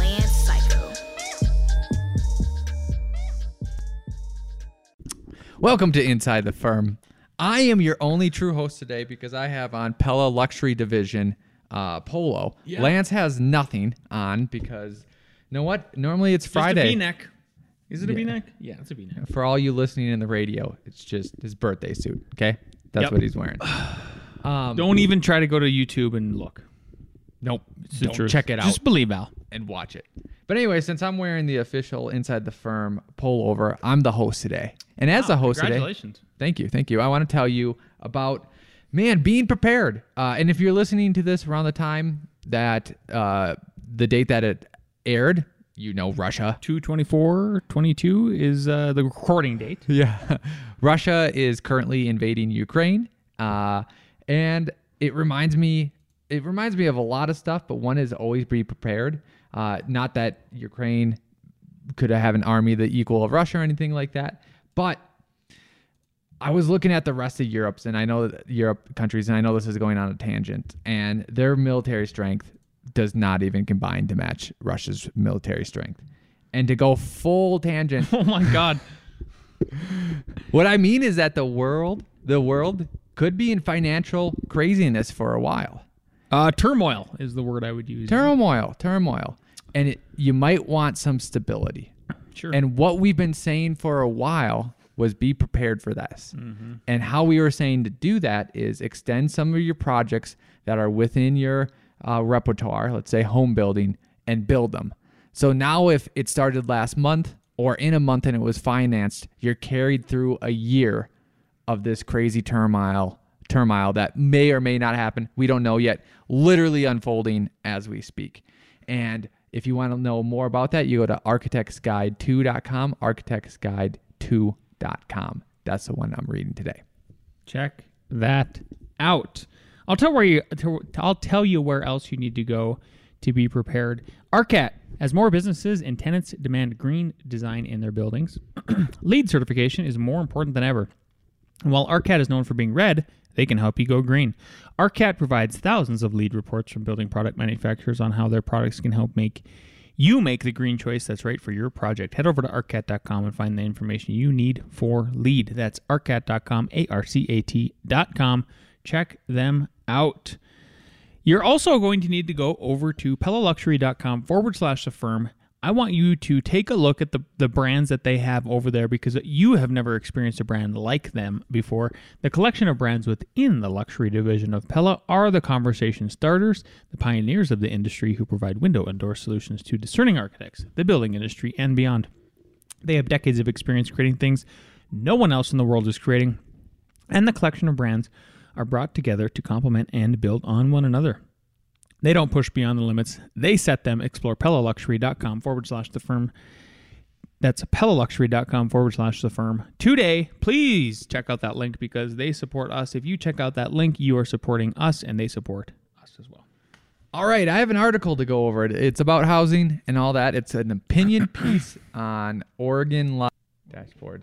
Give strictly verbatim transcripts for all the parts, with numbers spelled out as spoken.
Lance Psycho. Welcome to Inside the Firm. I am your only true host today because I have on Pella Luxury Division uh, Polo. Yeah. Lance has nothing on because, you know what? Normally it's Friday. Just a V-neck. Is it a yeah. V-neck? Yeah, it's a V-neck. For all you listening in the radio, it's just his birthday suit, okay? That's yep. what he's wearing. Um, Don't even try to go to YouTube and look. Nope. It's Don't the truth. Check it out. Just believe Al. And watch it. But anyway, since I'm wearing the official Inside the Firm pullover, I'm the host today. And as wow, a host congratulations. today... Congratulations. Thank you, thank you. I want to tell you about, man, being prepared. Uh, and if you're listening to this around the time that uh, the date that it aired... You know, Russia. two twenty-four twenty-two is uh, the recording date. Yeah. Russia is currently invading Ukraine. Uh, and it reminds me it reminds me of a lot of stuff, but one is always be prepared. Uh, not that Ukraine could have an army the equal of Russia or anything like that. But I was looking at the rest of Europe's, and I know that Europe countries, and I know this is going on a tangent, and their military strength does not even combine to match Russia's military strength. And to go full tangent. Oh my God. What I mean is that the world, the world could be in financial craziness for a while. Uh, turmoil is the word I would use. Turmoil, turmoil. And it, you might want some stability. Sure. And what we've been saying for a while was be prepared for this. Mm-hmm. And how we were saying to do that is extend some of your projects that are within your Uh, repertoire, let's say home building, and build them. So now if it started last month or in a month and it was financed, you're carried through a year of this crazy turmoil, turmoil that may or may not happen. We don't know yet, literally unfolding as we speak. And if you want to know more about that, you go to architects guide two dot com, architects guide two dot com. That's the one I'm reading today. Check that out. I'll tell where you. I'll tell you where else you need to go to be prepared. R C A T, as more businesses and tenants demand green design in their buildings, LEED certification is more important than ever. And while R C A T is known for being red, they can help you go green. R C A T provides thousands of LEED reports from building product manufacturers on how their products can help make you make the green choice that's right for your project. Head over to arcat dot com and find the information you need for LEED. That's arcat dot com, A R C A T dot com. Check them out. out. You're also going to need to go over to pella luxury dot com forward slash the firm. I want you to take a look at the, the brands that they have over there because you have never experienced a brand like them before. The collection of brands within the luxury division of Pella are the conversation starters, the pioneers of the industry who provide window and door solutions to discerning architects, the building industry, and beyond. They have decades of experience creating things no one else in the world is creating, and the collection of brands are brought together to complement and build on one another. They don't push beyond the limits. They set them. Explore pella luxury dot com forward slash the firm. That's pella luxury dot com forward slash the firm. Today, please check out that link because they support us. If you check out that link, you are supporting us and they support us as well. All right. I have an article to go over. It's about housing and all that. It's an opinion piece on OregonLive dashboard.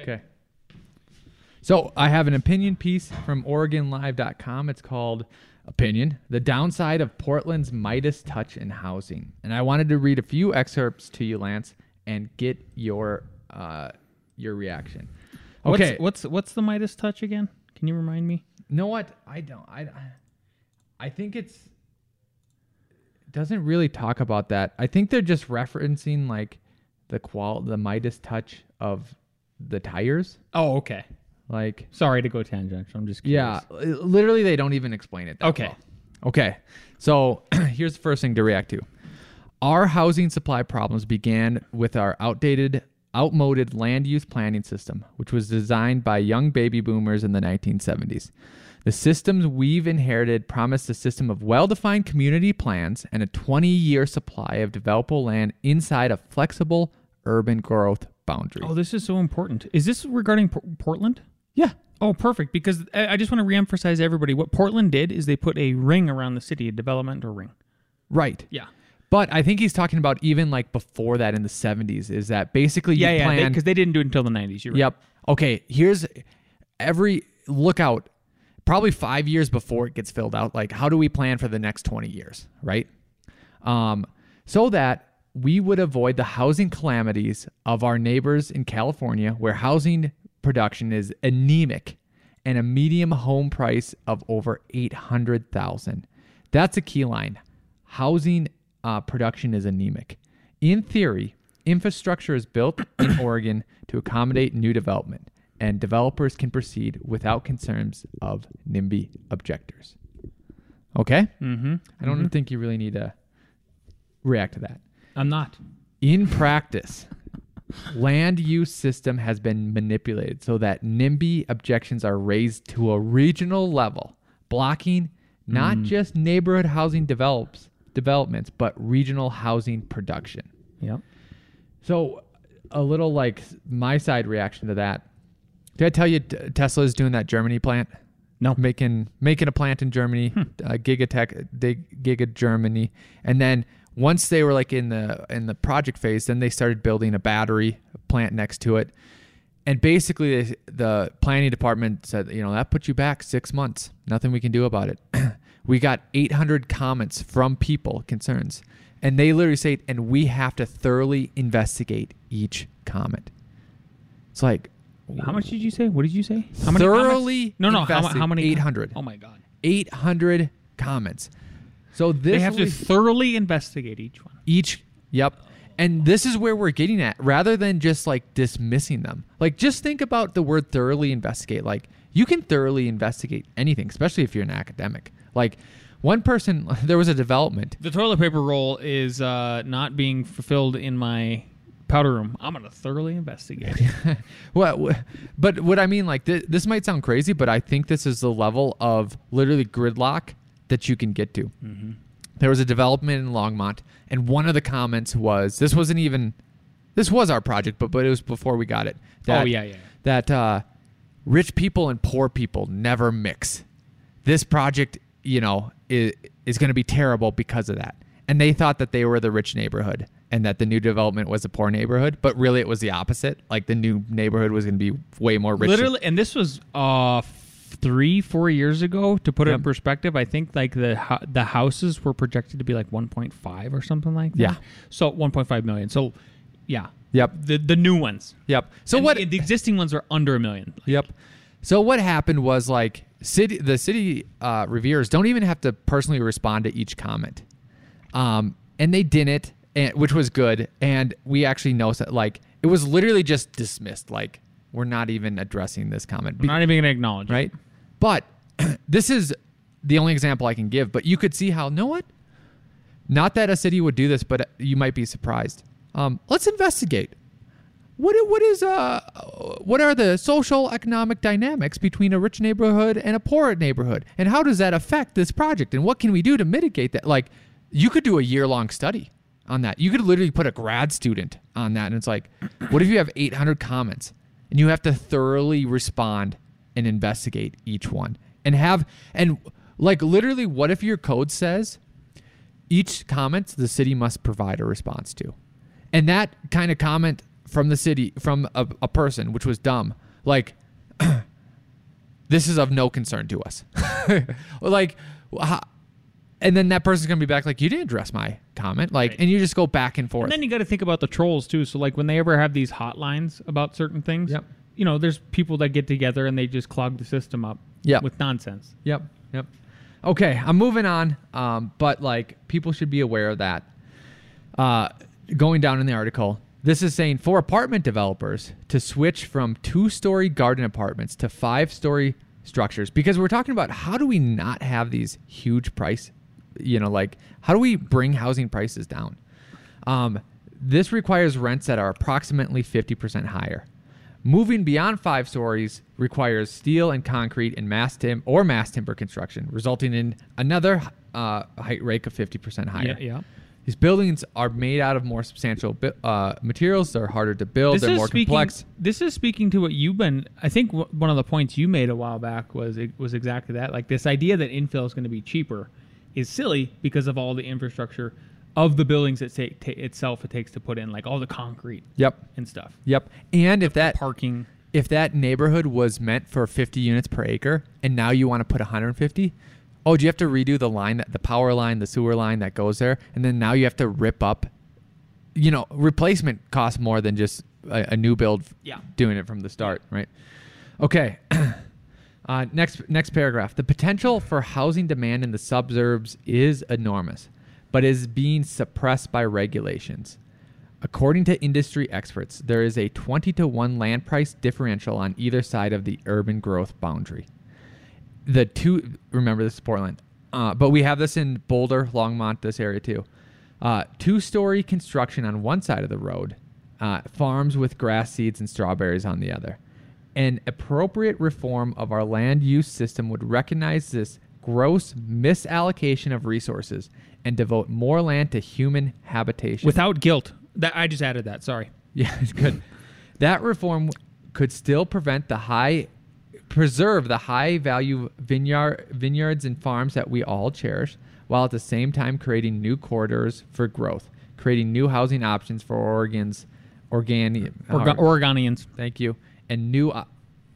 Okay. So I have an opinion piece from Oregon Live dot com. It's called Opinion, the Downside of Portland's Midas Touch in Housing. And I wanted to read a few excerpts to you, Lance, and get your uh, your reaction. Okay. What's, what's what's the Midas Touch again? Can you remind me? No, what? I don't. I, I think it's... It doesn't really talk about that. I think they're just referencing like the qual the Midas Touch of... the tires. Oh, okay. Like, sorry to go tangent. I'm just curious. Yeah, literally they don't even explain it that okay. well. Okay. So here's the first thing to react to. Our housing supply problems began with our outdated, outmoded land use planning system, which was designed by young baby boomers in the nineteen seventies. The systems we've inherited promised a system of well-defined community plans and a twenty-year supply of developable land inside a flexible urban growth boundary. Oh, this is so important. Is this regarding P- Portland? Yeah. Oh, perfect, because I just want to reemphasize everybody. What Portland did is they put a ring around the city, a development or ring. Right. Yeah. But I think he's talking about even like before that in the seventies is that basically you yeah, yeah, plan... because they, they didn't do it until the nineties. You're right. Yep. Okay, here's every lookout. Probably five years before it gets filled out. Like, how do we plan for the next twenty years, right? Um, so that we would avoid the housing calamities of our neighbors in California, where housing production is anemic and a median home price of over eight hundred thousand dollars. That's a key line. Housing uh, production is anemic. In theory, infrastructure is built in Oregon to accommodate new development, and developers can proceed without concerns of NIMBY objectors. Okay? Mm-hmm. I don't mm-hmm. think you really need to react to that. I'm not. In practice, land use system has been manipulated so that NIMBY objections are raised to a regional level, blocking not mm. just neighborhood housing develops developments, but regional housing production. Yep. So a little like my side reaction to that. Did I tell you Tesla is doing that Germany plant? No. Making making a plant in Germany, hmm. uh, Gigatech, Giga Germany. And then once they were like in the in the project phase, then they started building a battery plant next to it. And basically they, the planning department said, you know, that puts you back six months. Nothing we can do about it. We got eight hundred comments from people, concerns. And they literally say, and we have to thoroughly investigate each comment. It's like... How much did you say? What did you say? How many thoroughly comments? No, no. How, how many? eight hundred. Com- oh, my God. eight hundred comments. So this They have to thoroughly investigate each one. Each. Yep. And this is where we're getting at. Rather than just like dismissing them. Like just think about the word thoroughly investigate. Like you can thoroughly investigate anything, especially if you're an academic. Like one person, there was a development. The toilet paper roll is uh, not being fulfilled in my... powder room. I'm going to thoroughly investigate. Well, but what I mean, like, this, this might sound crazy, but I think this is the level of literally gridlock that you can get to. Mm-hmm. There was a development in Longmont, and one of the comments was, this wasn't even, this was our project, but but it was before we got it. That, oh, yeah, yeah. That uh, rich people and poor people never mix. This project, you know, is, is going to be terrible because of that. And they thought that they were the rich neighborhood and that the new development was a poor neighborhood, but really it was the opposite. Like the new neighborhood was going to be way more rich. Literally, and this was uh, three, four years ago. To put yep. it in perspective, I think like the the houses were projected to be like one point five or something like that. Yeah. So one point five million. So yeah. Yep. The the new ones. Yep. So and what the, the existing ones are under a million. Like, yep. So what happened was like city the city uh, reviewers don't even have to personally respond to each comment. Um, and they didn't, and, which was good. And we actually know, like, it was literally just dismissed. Like, we're not even addressing this comment. We're not even going to acknowledge it. Right? But this is the only example I can give. But you could see how, no what? Not that a city would do this, but you might be surprised. Um, let's investigate. What what is uh what are the social economic dynamics between a rich neighborhood and a poor neighborhood? And how does that affect this project? And what can we do to mitigate that? Like, you could do a year-long study on that. You could literally put a grad student on that, and it's like, what if you have eight hundred comments, and you have to thoroughly respond and investigate each one, and have, and like literally, what if your code says each comment the city must provide a response to, and that kind of comment from the city, from a, a person, which was dumb, like, this is of no concern to us, like, how, and then that person's going to be back like, you didn't address my comment. Like, right. And you just go back and forth. And then you got to think about the trolls, too. So, like, when they ever have these hotlines about certain things, yep. you know, there's people that get together and they just clog the system up yep. with nonsense. Yep. Yep. Okay. I'm moving on. Um, but, like, people should be aware of that. Uh, going down in the article, this is saying for apartment developers to switch from two-story garden apartments to five-story structures. Because we're talking about how do we not have these huge price You know, like, how do we bring housing prices down? Um, this requires rents that are approximately fifty percent higher. Moving beyond five stories requires steel and concrete and mass tim or mass timber construction, resulting in another uh, height rake of fifty percent higher. Yeah, yeah. These buildings are made out of more substantial uh, materials. They're harder to build. This They're more speaking, complex. This is speaking to what you've been... I think w one of the points you made a while back was it was exactly that. Like, this idea that infill is going to be cheaper is silly because of all the infrastructure of the buildings it say, t itself it takes to put in, like all the concrete yep. and stuff. Yep. And if that... Parking. If that neighborhood was meant for fifty units per acre and now you want to put one hundred fifty... Oh, do you have to redo the line, that the power line, the sewer line that goes there? And then now you have to rip up, you know, replacement costs more than just a, a new build yeah. doing it from the start, right? Okay. uh, next, next paragraph. The potential for housing demand in the suburbs is enormous, but is being suppressed by regulations. According to industry experts, there is a twenty to one land price differential on either side of the urban growth boundary. The two, remember this is Portland, uh, but we have this in Boulder, Longmont, this area too. Uh, two-story construction on one side of the road, uh, farms with grass seeds and strawberries on the other. An appropriate reform of our land use system would recognize this gross misallocation of resources and devote more land to human habitation. Without guilt. That, I just added that, sorry. Yeah, it's good. That reform could still prevent the high... preserve the high-value vineyard, vineyards and farms that we all cherish, while at the same time creating new corridors for growth, creating new housing options for Oregon's organi Orga Oregonians. Thank you, and new uh,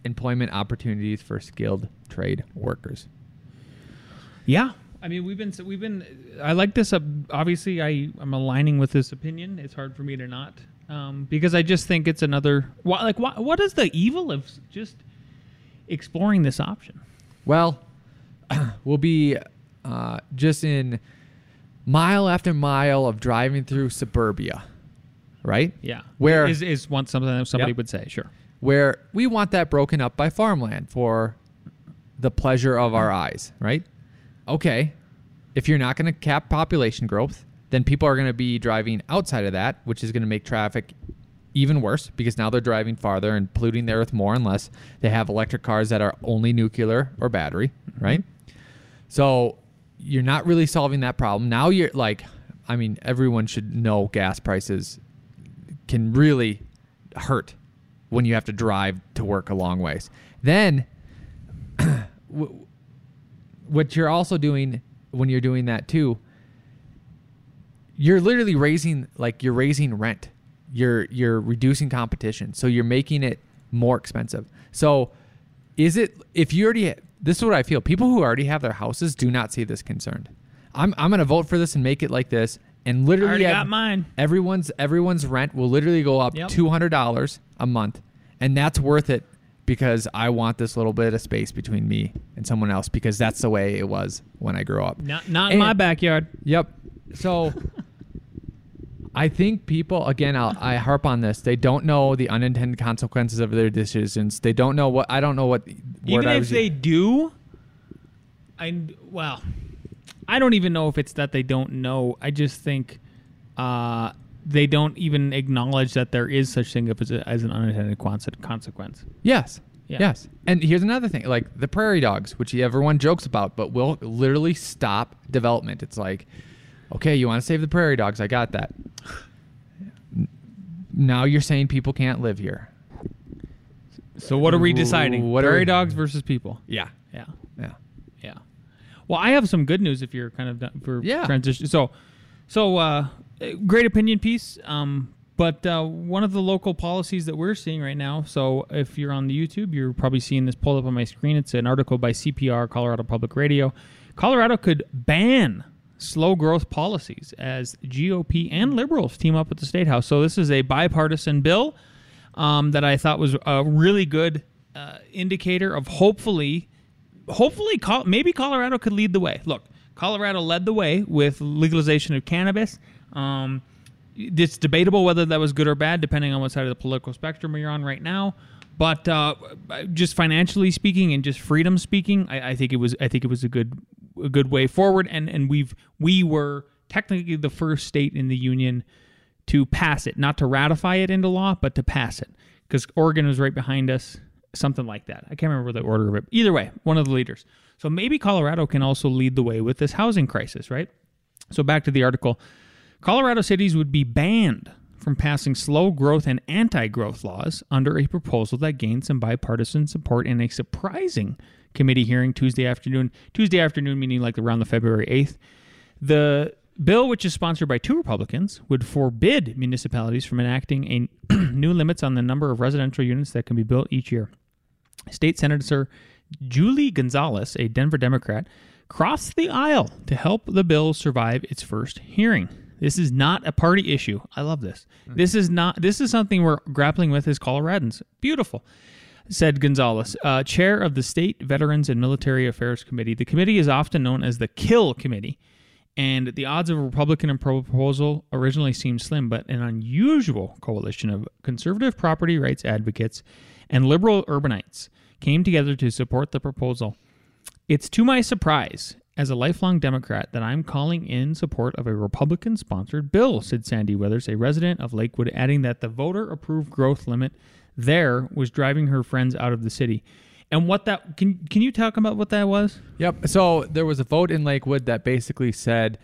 employment opportunities for skilled trade workers. Yeah, I mean we've been we've been. I like this. Uh, obviously, I I'm aligning with this opinion. It's hard for me to not um, because I just think it's another. Wh like wh what is the evil of just exploring this option? Well, we'll be uh, just in mile after mile of driving through suburbia, right? Yeah. Where is, is one, something that somebody yep. would say, sure. Where we want that broken up by farmland for the pleasure of our eyes, right? Okay. If you're not going to cap population growth, then people are going to be driving outside of that, which is going to make traffic even worse because now they're driving farther and polluting the earth more unless they have electric cars that are only nuclear or battery, right? So you're not really solving that problem. Now you're like, I mean, everyone should know gas prices can really hurt when you have to drive to work a long ways. Then what you're also doing when you're doing that too, you're literally raising, like you're raising rent. You're you're reducing competition, so you're making it more expensive. So, is it if you already? This is what I feel. People who already have their houses do not see this concerned. I'm I'm gonna vote for this and make it like this, and literally I already got mine. Everyone's everyone's rent will literally go up yep. two hundred dollars a month, and that's worth it because I want this little bit of space between me and someone else because that's the way it was when I grew up. Not not in my backyard. Yep. So. I think people, again, I'll, I harp on this. They don't know the unintended consequences of their decisions. They don't know what, I don't know what. Even if they do, I, well, I don't even know if it's that they don't know. I just think uh, they don't even acknowledge that there is such thing as, a, as an unintended consequence. Yes. Yeah. Yes. And here's another thing, like the prairie dogs, which everyone jokes about, but will literally stop development. It's like, okay, you want to save the prairie dogs. I got that. Now you're saying people can't live here. So what are we deciding? What prairie are dogs versus people? Yeah. Yeah. Yeah. Yeah. Well, I have some good news if you're kind of done for yeah. transition. So, so uh, great opinion piece. Um, but uh, one of the local policies that we're seeing right now, so if you're on the YouTube, you're probably seeing this pulled up on my screen. It's an article by C P R, Colorado Public Radio. Colorado could ban slow growth policies as G O P and liberals team up with the State House. So this is a bipartisan bill um, that I thought was a really good uh, indicator of hopefully, hopefully Col maybe Colorado could lead the way. Look, Colorado led the way with legalization of cannabis. Um, it's debatable whether that was good or bad, depending on what side of the political spectrum you're on right now. But uh, just financially speaking and just freedom speaking, I, I think it was I think it was a good. a good way forward, and and we've we were technically the first state in the union to pass it, not to ratify it into law, but to pass it. because Oregon was right behind us, something like that. I can't remember the order of it. Either way, one of the leaders. So maybe Colorado can also lead the way with this housing crisis, right? So back to the article. Colorado cities would be banned from passing slow growth and anti-growth laws under a proposal that gained some bipartisan support in a surprising committee hearing Tuesday afternoon. Tuesday afternoon, meaning like around the February eighth. The bill, which is sponsored by two Republicans, would forbid municipalities from enacting a new limits on the number of residential units that can be built each year. State Senator Julie Gonzales, a Denver Democrat, crossed the aisle to help the bill survive its first hearing. This is not a party issue. I love this. Mm-hmm. This is not. This is something we're grappling with as Coloradans. Beautiful, said Gonzales, uh, chair of the State Veterans and Military Affairs Committee. The committee is often known as the Kill Committee, and the odds of a Republican proposal originally seemed slim, but an unusual coalition of conservative property rights advocates and liberal urbanites came together to support the proposal. It's to my surprise, as a lifelong Democrat, that I'm calling in support of a Republican-sponsored bill, said Sandy Weathers, a resident of Lakewood, adding that the voter-approved growth limit there was driving her friends out of the city. And what that, can can you talk about what that was? Yep. So there was a vote in Lakewood that basically said,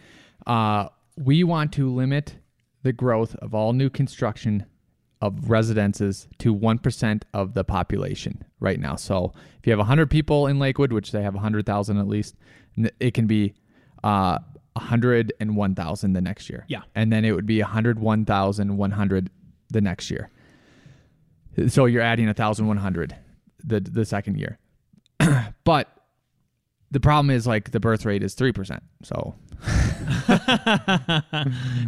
uh, we want to limit the growth of all new construction of residences to one percent of the population right now. So if you have one hundred people in Lakewood, which they have one hundred thousand at least, it can be uh, one hundred one thousand the next year. Yeah. And then it would be one hundred one thousand one hundred the next year. So you're adding one thousand one hundred the the second year. But the problem is, like, the birth rate is three percent. So.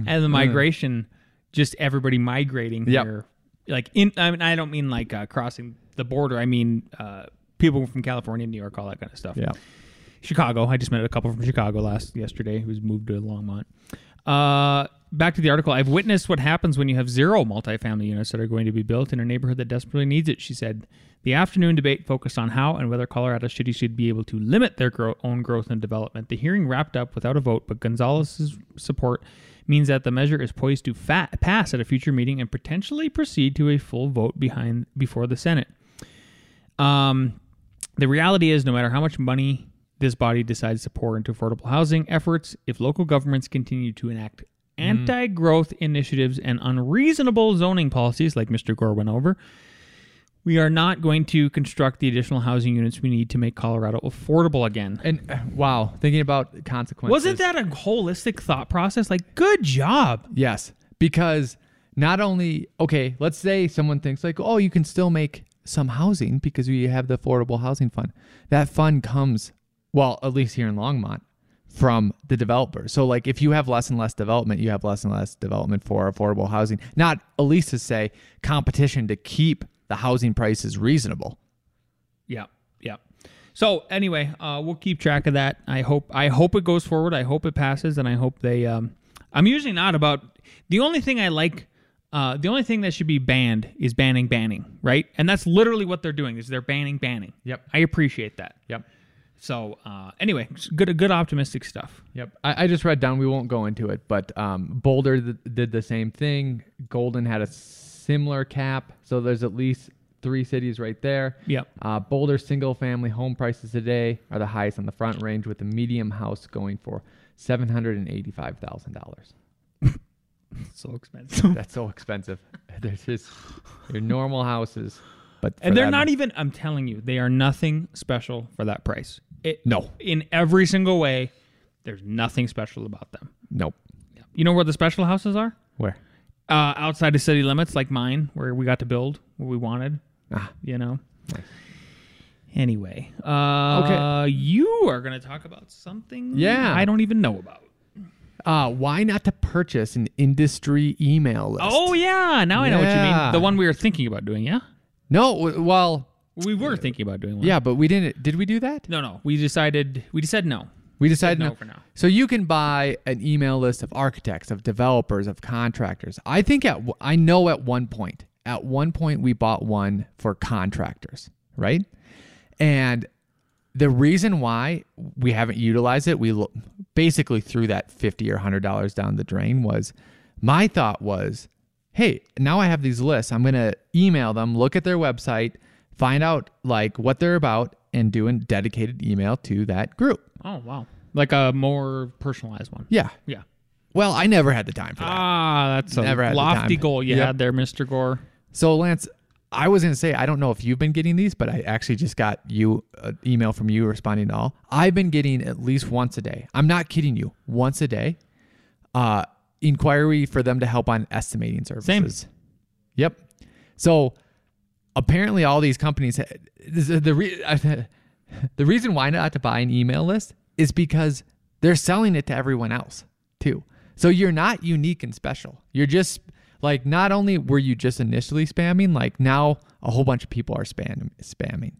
And the migration... just everybody migrating yep. here. Like, in, I mean, I don't mean like uh, crossing the border. I mean, uh, people from California, New York, all that kind of stuff. Yeah. Chicago. I just met a couple from Chicago last yesterday who's moved to Longmont. Uh, back to the article. I've witnessed what happens when you have zero multifamily units that are going to be built in a neighborhood that desperately needs it, she said. The afternoon debate focused on how and whether Colorado cities should be able to limit their grow- own growth and development. The hearing wrapped up without a vote, but Gonzalez's support means that the measure is poised to fat pass at a future meeting and potentially proceed to a full vote behind before the Senate. Um, the reality is, no matter how much money this body decides to pour into affordable housing efforts, if local governments continue to enact anti-growth mm. initiatives and unreasonable zoning policies, like Mister Gore went over, we are not going to construct the additional housing units we need to make Colorado affordable again. And uh, wow, thinking about consequences. Wasn't that a holistic thought process? Like, good job. Yes, because not only, okay, let's say someone thinks like, oh, you can still make some housing because we have the Affordable Housing Fund. That fund comes, well, at least here in Longmont, from the developer. So like if you have less and less development, you have less and less development for affordable housing. Not, at least to say, competition to keep the housing price is reasonable. Yeah, yeah. So anyway, uh, we'll keep track of that. I hope I hope it goes forward. I hope it passes, and I hope they... Um, I'm usually not about... The only thing I like, uh, the only thing that should be banned is banning banning, right? And that's literally what they're doing, is they're banning banning. Yep. I appreciate that. Yep. So uh, anyway, good good optimistic stuff. Yep. I, I just read down, we won't go into it, but um, Boulder th- did the same thing. Golden had a... similar cap, so there's at least three cities right there. Yep. Uh, Boulder single-family home prices today are the highest on the Front Range, with the medium house going for seven hundred and eighty-five thousand dollars. So expensive. That's so expensive. There's just your normal houses, but and they're not even. I'm telling you, they are nothing special for that price. It, no, in every single way, there's nothing special about them. Nope. You know where the special houses are? Where? Uh, outside of city limits, like mine, where we got to build what we wanted, ah, you know. Nice. Anyway, uh, okay. You are going to talk about something yeah. I don't even know about. Uh, why not to purchase an industry email list? Oh, yeah. Now I yeah. know what you mean. The one we were thinking about doing, yeah? No, well... We were thinking about doing one. Yeah, but we didn't... Did we do that? No, no. We decided... We decided no. We decided no. no for now. So you can buy an email list of architects, of developers, of contractors. I think at I know at one point, at one point we bought one for contractors, right? And the reason why we haven't utilized it, we basically threw that fifty dollars or one hundred dollars down the drain was, my thought was, hey, now I have these lists. I'm going to email them, look at their website, find out like what they're about, and do a dedicated email to that group. Oh, wow. Like a more personalized one. Yeah. Yeah. Well, I never had the time for that. Ah, that's never a lofty goal you yep. had there, Mister Gore. So, Lance, I was going to say, I don't know if you've been getting these, but I actually just got you an email from you responding to all. I've been getting at least once a day. I'm not kidding you. Once a day. Uh, inquiry for them to help on estimating services. Same. Yep. So apparently all these companies, the, re the reason why not to buy an email list is because they're selling it to everyone else too. So you're not unique and special. You're just like, not only were you just initially spamming, like now a whole bunch of people are spam spamming.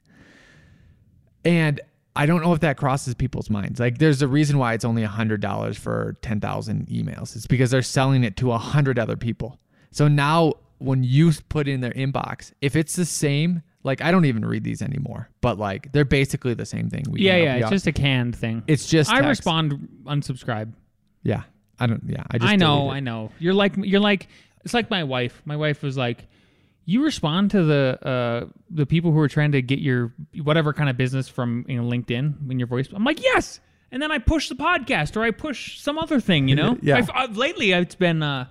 And I don't know if that crosses people's minds. Like there's a reason why it's only one hundred dollars for ten thousand emails. It's because they're selling it to one hundred other people. So now when you put in their inbox, if it's the same, like I don't even read these anymore, but like they're basically the same thing. We yeah, yeah, it's out. just a canned thing. It's just text. I respond, unsubscribe. Yeah, I don't, yeah. I, just I know, I know. You're like, you're like, it's like my wife. My wife was like, you respond to the uh, the people who are trying to get your whatever kind of business from you know, LinkedIn when your voice. I'm like, yes, and then I push the podcast or I push some other thing, you know. Yeah. I've, I've, lately, it's been, uh,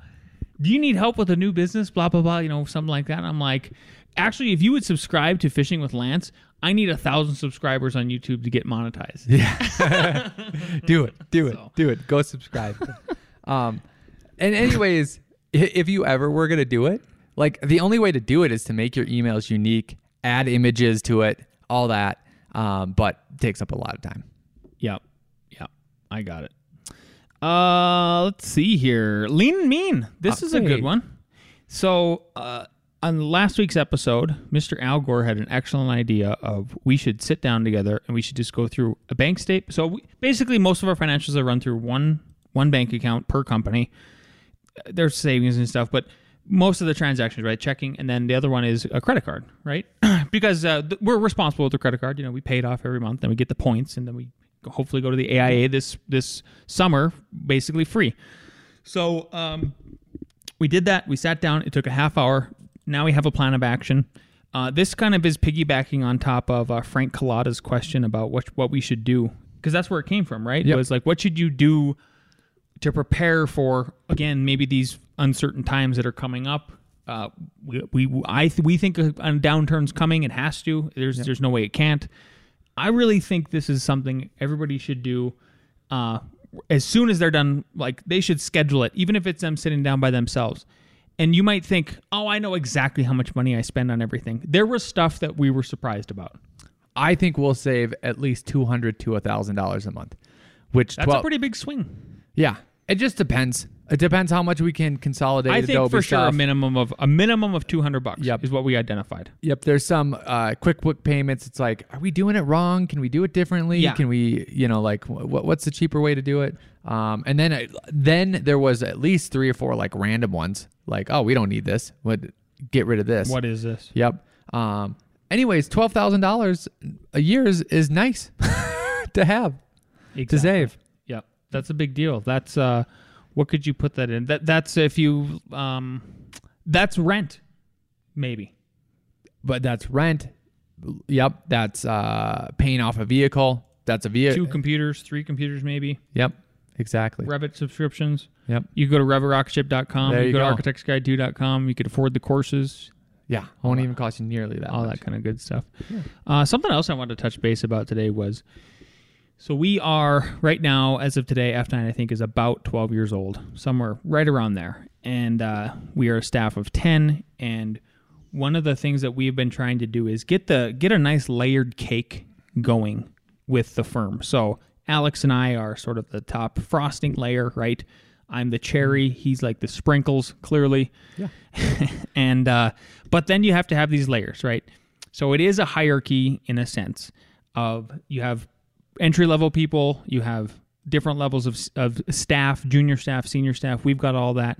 do you need help with a new business? Blah blah blah, you know, something like that. And I'm like, actually, if you would subscribe to Fishing with Lance, I need a thousand subscribers on YouTube to get monetized. Yeah, do it, do it, so. do it. Go subscribe. um, and anyways, if you ever were gonna do it. Like the only way to do it is to make your emails unique, add images to it, all that, um, but it takes up a lot of time. Yep, yep, I got it. Uh, let's see here. Lean and mean. This okay. is a good one. So uh, on last week's episode, Mister Al Gore had an excellent idea of we should sit down together and we should just go through a bank statement. So we, basically, most of our financials are run through one one bank account per company. There's savings and stuff, but most of the transactions, right? Checking, and then the other one is a credit card, right? because uh, we're responsible with the credit card. You know, we pay it off every month, and we get the points, and then we hopefully go to the A I A this this summer, basically free. So um, we did that. We sat down. It took a half hour. Now we have a plan of action. Uh, this kind of is piggybacking on top of uh, Frank Collada's question about what what we should do, because that's where it came from, right? Yep. It was like, what should you do to prepare for, again, maybe these uncertain times that are coming up? Uh, we we I th we think a downturn's coming. It has to. There's yep. there's no way it can't. I really think this is something everybody should do uh, as soon as they're done. Like they should schedule it, even if it's them sitting down by themselves. And you might think, oh, I know exactly how much money I spend on everything. There was stuff that we were surprised about. I think we'll save at least two hundred to a thousand dollars a month, which that's a pretty big swing. Yeah, it just depends. It depends how much we can consolidate. I think Adobe for sure stuff. a minimum of a minimum of two hundred bucks yep. is what we identified. Yep. There's some uh, QuickBook payments. It's like, are we doing it wrong? Can we do it differently? Yeah. Can we, you know, like, what, what's the cheaper way to do it? Um, and then I, then there was at least three or four like random ones. Like, oh, we don't need this. What? Get rid of this. What is this? Yep. Um, anyways, twelve thousand dollars a year is is nice to have exactly. to save. Yep. That's a big deal. That's. Uh, What could you put that in? That that's if you um, that's rent, maybe. But that's rent. Yep, that's uh, paying off a vehicle. That's a vehicle. Two computers, three computers, maybe. Yep, exactly. Revit subscriptions. Yep. You go to Revit Rocketship dot com. There you, you go, go to Architects Guide two dot com. You could afford the courses. Yeah, won't even cost you nearly that. All much. that kind of good stuff. Yeah. Uh, something else I wanted to touch base about today was. So we are, right now, as of today, F nine, I think, is about twelve years old, somewhere right around there. And uh, we are a staff of ten, and one of the things that we've been trying to do is get the get a nice layered cake going with the firm. So Alex and I are sort of the top frosting layer, right? I'm the cherry. He's like the sprinkles, clearly. Yeah. and uh, but then you have to have these layers, right? So it is a hierarchy in a sense of you have entry-level people, you have different levels of, of staff, junior staff, senior staff. We've got all that.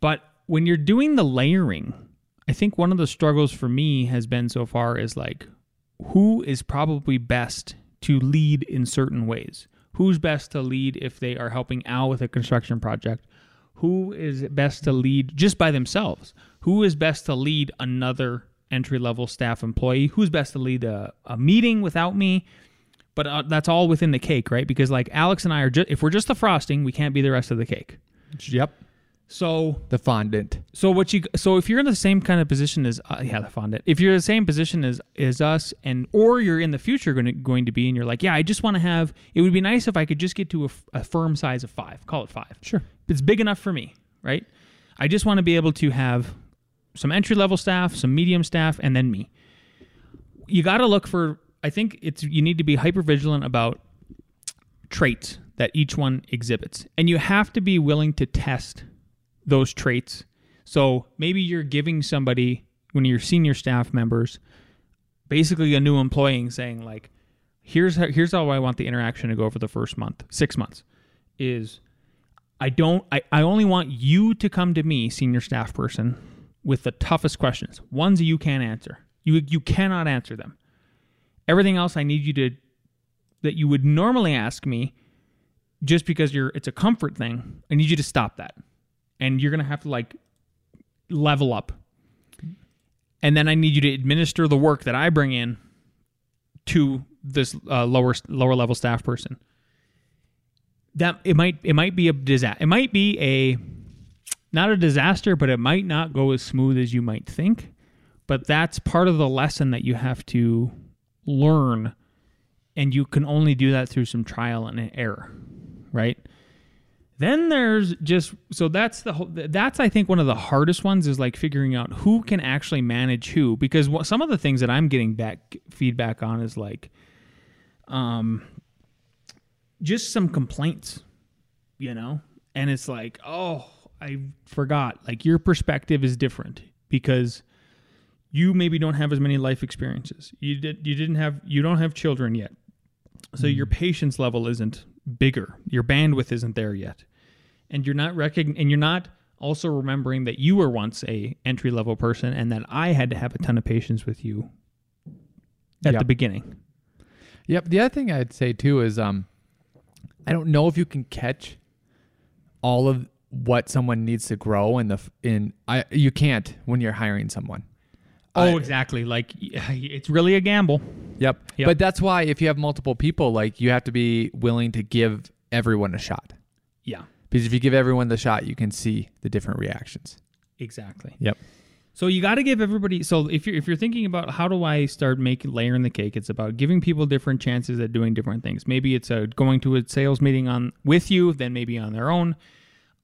But when you're doing the layering, I think one of the struggles for me has been so far is like, who is probably best to lead in certain ways? Who's best to lead if they are helping Al with a construction project? who is best to lead just by themselves? Who is best to lead another entry-level staff employee? Who's best to lead a, a meeting without me? But uh, that's all within the cake, right? Because like Alex and I are, ju- if we're just the frosting, we can't be the rest of the cake. Yep. So the fondant. So what you so if you're in the same kind of position as uh, yeah the fondant. If you're in the same position as as us, and or you're in the future going to, going to be, and you're like, yeah, I just want to have. It would be nice if I could just get to a, a firm size of five. Call it five. Sure. It's big enough for me, right? I just want to be able to have some entry level staff, some medium staff, and then me. You got to look for. I think it's you need to be hyper vigilant about traits that each one exhibits, and you have to be willing to test those traits. So maybe you're giving somebody, one of your senior staff members, basically a new employee, saying like, here's how, here's how I want the interaction to go for the first month, six months, is I don't, I, I only want you to come to me, senior staff person, with the toughest questions, ones that you can't answer. You, you cannot answer them. Everything else I need you to, that you would normally ask me, just because you're, it's a comfort thing, I need you to stop that. And you're going to have to like level up. And then I need you to administer the work that I bring in to this uh, lower lower level staff person. That it might it might be a disaster. It might be a not a disaster, but it might not go as smooth as you might think. But that's part of the lesson that you have to learn, and you can only do that through some trial and error, right? Then there's just, so that's the whole, that's I think one of the hardest ones is like figuring out who can actually manage who, because some of the things that I'm getting back feedback on is like, um, just some complaints, you know, and it's like, oh, I forgot, like your perspective is different because you maybe don't have as many life experiences. You did, you didn't have, you don't have children yet. So mm. your patience level isn't bigger. Your bandwidth isn't there yet. And you're not recogn- and you're not also remembering that you were once a entry-level person and that I had to have a ton of patience with you at yep. the beginning. Yep. The other thing I'd say too is um, I don't know if you can catch all of what someone needs to grow in the in I you can't when you're hiring someone. Oh, exactly. Like it's really a gamble. Yep. yep. But that's why if you have multiple people, like you have to be willing to give everyone a shot. Yeah. Because if you give everyone the shot, you can see the different reactions. Exactly. Yep. So you got to give everybody. So if you're, if you're thinking about how do I start making layering the cake, it's about giving people different chances at doing different things. Maybe it's a going to a sales meeting on with you, then maybe on their own.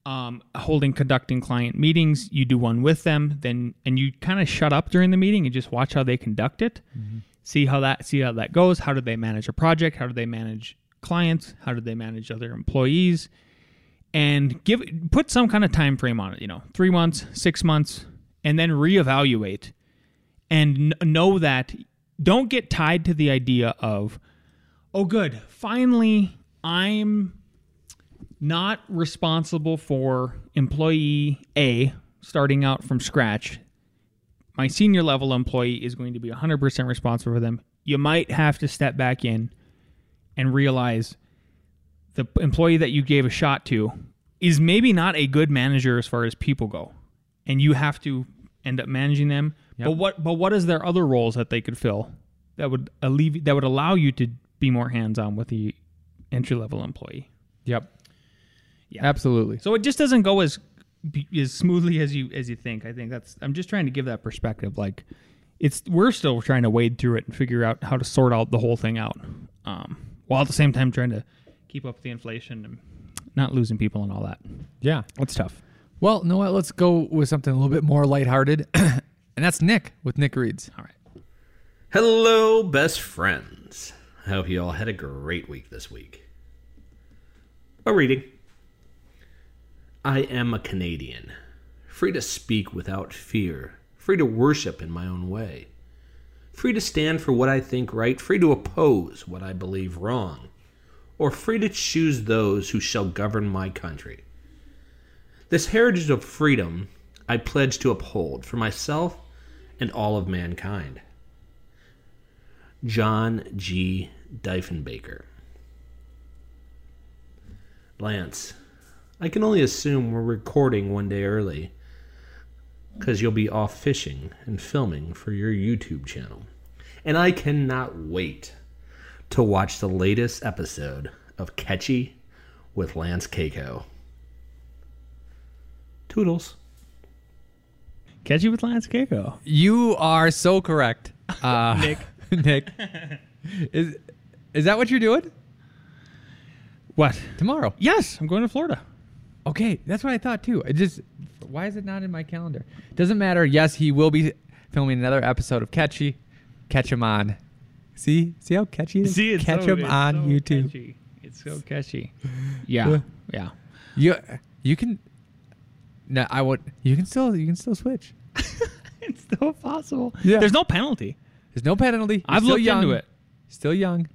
Um, holding, conducting client meetings, you do one with them, then, and you kind of shut up during the meeting and just watch how they conduct it. Mm-hmm. See how that, see how that goes. How do they manage a project? How do they manage clients? How do they manage other employees? And give, put some kind of time frame on it, you know, three months, six months, and then reevaluate and n- know that don't get tied to the idea of, oh, good, finally I'm not responsible for employee A starting out from scratch. My senior level employee is going to be one hundred percent responsible for them. You might have to step back in and realize the employee that you gave a shot to is maybe not a good manager as far as people go. And you have to end up managing them. Yep. But what but what is there other roles that they could fill that would allevi- that would allow you to be more hands-on with the entry-level employee? Yep. Yeah. Absolutely. So it just doesn't go as as smoothly as you as you think. I think that's. I'm just trying to give that perspective. Like, it's we're still trying to wade through it and figure out how to sort out the whole thing out, um, while at the same time trying to keep up with the inflation and not losing people and all that. Yeah, that's tough. Well, you know what? Let's go with something a little bit more lighthearted, and that's Nick with Nick Reads. All right. Hello, best friends. I hope you all had a great week this week. A reading. I am a Canadian, free to speak without fear, free to worship in my own way, free to stand for what I think right, free to oppose what I believe wrong, or free to choose those who shall govern my country. This heritage of freedom I pledge to uphold for myself and all of mankind. John G. Diefenbaker. Lance, I can only assume we're recording one day early, because you'll be off fishing and filming for your YouTube channel. And I cannot wait to watch the latest episode of Catchy with Lance Cayko. Toodles. Catchy with Lance Cayko. You are so correct. Uh, Nick. Nick. Is, is that what you're doing? What? Tomorrow. Yes, I'm going to Florida. Okay, that's what I thought too. I just, why is it not in my calendar? Doesn't matter. Yes, he will be filming another episode of Catchy. Catch him on. See? See how catchy it is? See, it's Catch so, him it's on so YouTube. Catchy. It's so catchy. Yeah. Yeah. You you can No, I would you can still you can still switch. It's still possible. Yeah. There's no penalty. There's no penalty. You're I've looked young. into it. Still young.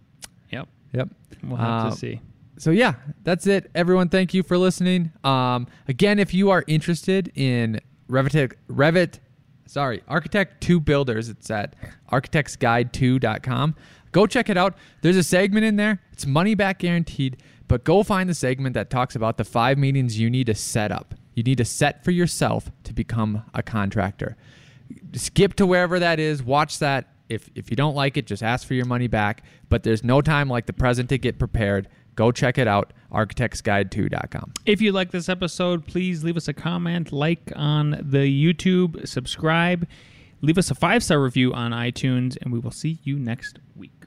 Yep. Yep. We'll have um, to see. So yeah, that's it. Everyone, thank you for listening. Um, again, if you are interested in Revit, Revit, sorry, Architect two Builders, it's at architects guide two dot com. Go check it out. There's a segment in there. It's money back guaranteed, but go find the segment that talks about the five meetings you need to set up. You need to set for yourself to become a contractor. Skip to wherever that is. Watch that. If if you don't like it, just ask for your money back. But there's no time like the present to get prepared. Go check it out, architects guide two dot com. If you like this episode, please leave us a comment, like on the YouTube, subscribe, leave us a five star review on iTunes, and we will see you next week.